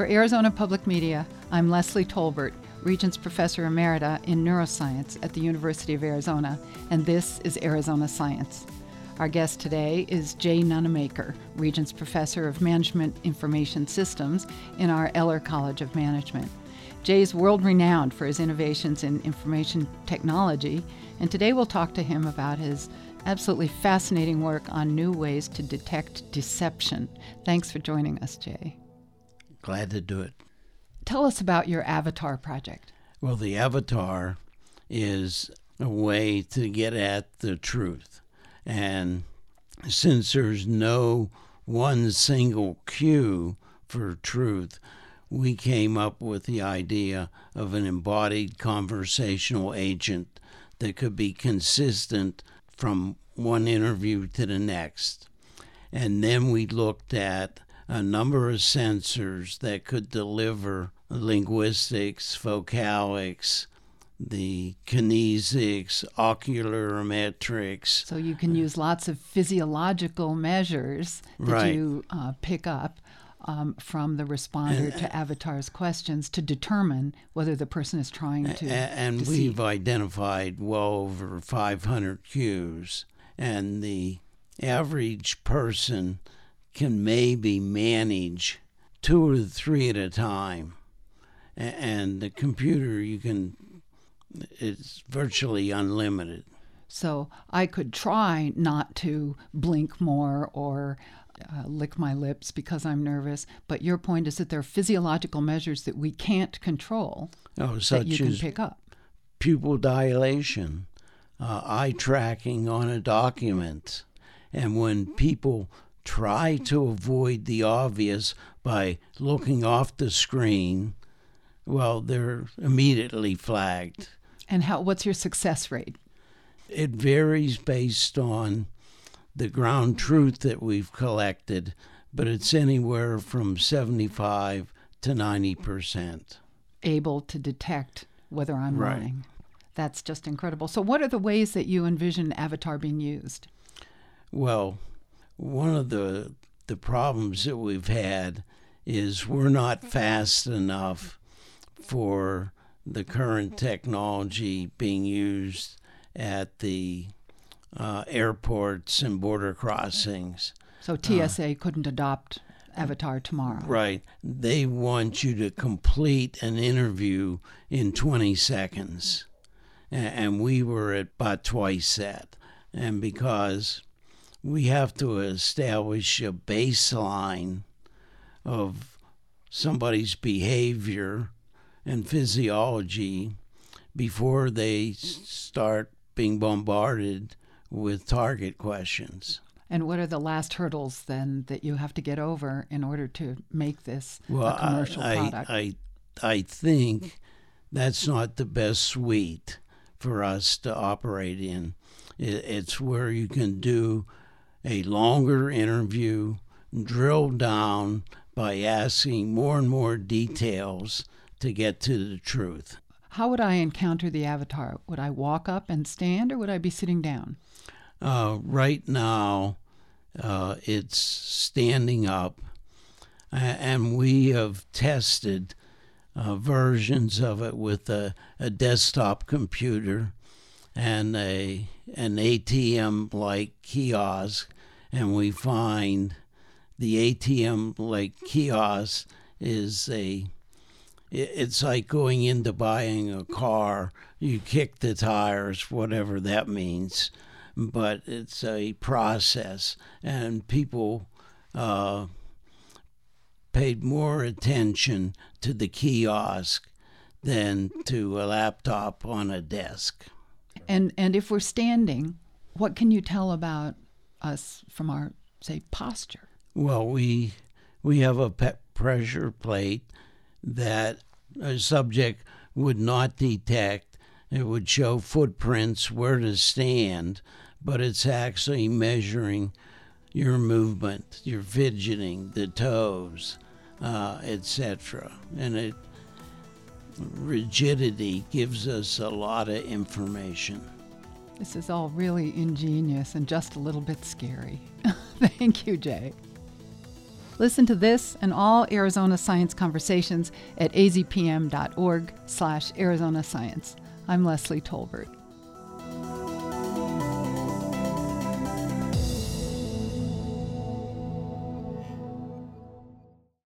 For Arizona Public Media, I'm Leslie Tolbert, Regents Professor Emerita in Neuroscience at the University of Arizona, and this is Arizona Science. Our guest today is Jay Nunamaker, Regents Professor of Management Information Systems in our Eller College of Management. Jay is world-renowned for his innovations in information technology, and today we'll talk to him about his absolutely fascinating work on new ways to detect deception. Thanks for joining us, Jay. Glad to do it. Tell us about your Avatar project. Well, the Avatar is a way to get at the truth. And since there's no one single cue for truth, we came up with the idea of an embodied conversational agent that could be consistent from one interview to the next. And then we looked at a number of sensors that could deliver linguistics, vocalics, the kinesics, oculometrics. So you can use lots of physiological measures that you pick up from the responder to Avatar's questions to determine whether the person is trying to deceive. And we've identified well over 500 cues, and the average person can maybe manage 2 or 3 at a time. And the computer, it's virtually unlimited. So I could try not to blink more or lick my lips because I'm nervous, but your point is that there are physiological measures that we can't control that you can pick up. Pupil dilation, eye tracking on a document, and when people try to avoid the obvious by looking off the screen, well, they're immediately flagged. And what's your success rate? It varies based on the ground truth that we've collected, but it's anywhere from 75 to 90%. Able to detect whether I'm lying. That's just incredible. So what are the ways that you envision Avatar being used? Well, one of the problems that we've had is we're not fast enough for the current technology being used at the airports and border crossings. So TSA couldn't adopt Avatar tomorrow. Right. They want you to complete an interview in 20 seconds. And we were at about twice that. And because we have to establish a baseline of somebody's behavior and physiology before they start being bombarded with target questions. And what are the last hurdles then that you have to get over in order to make this a commercial product? I think that's not the best suite for us to operate in. It's where you can do a longer interview, drill down by asking more and more details to get to the truth. How would I encounter the Avatar? Would I walk up and stand, or would I be sitting down? Right now, it's standing up, and we have tested versions of it with a desktop computer and an ATM-like kiosk, and we find the ATM-like kiosk is it's like going into buying a car. You kick the tires, whatever that means, but it's a process, and people paid more attention to the kiosk than to a laptop on a desk. And if we're standing, what can you tell about us from our, say, posture? Well, we have a pressure plate that a subject would not detect. It would show footprints where to stand, but it's actually measuring your movement, your fidgeting, the toes, etc. And rigidity gives us a lot of information. This is all really ingenious and just a little bit scary. Thank you, Jay. Listen to this and all Arizona Science conversations at azpm.org/Arizona Science. I'm Leslie Tolbert.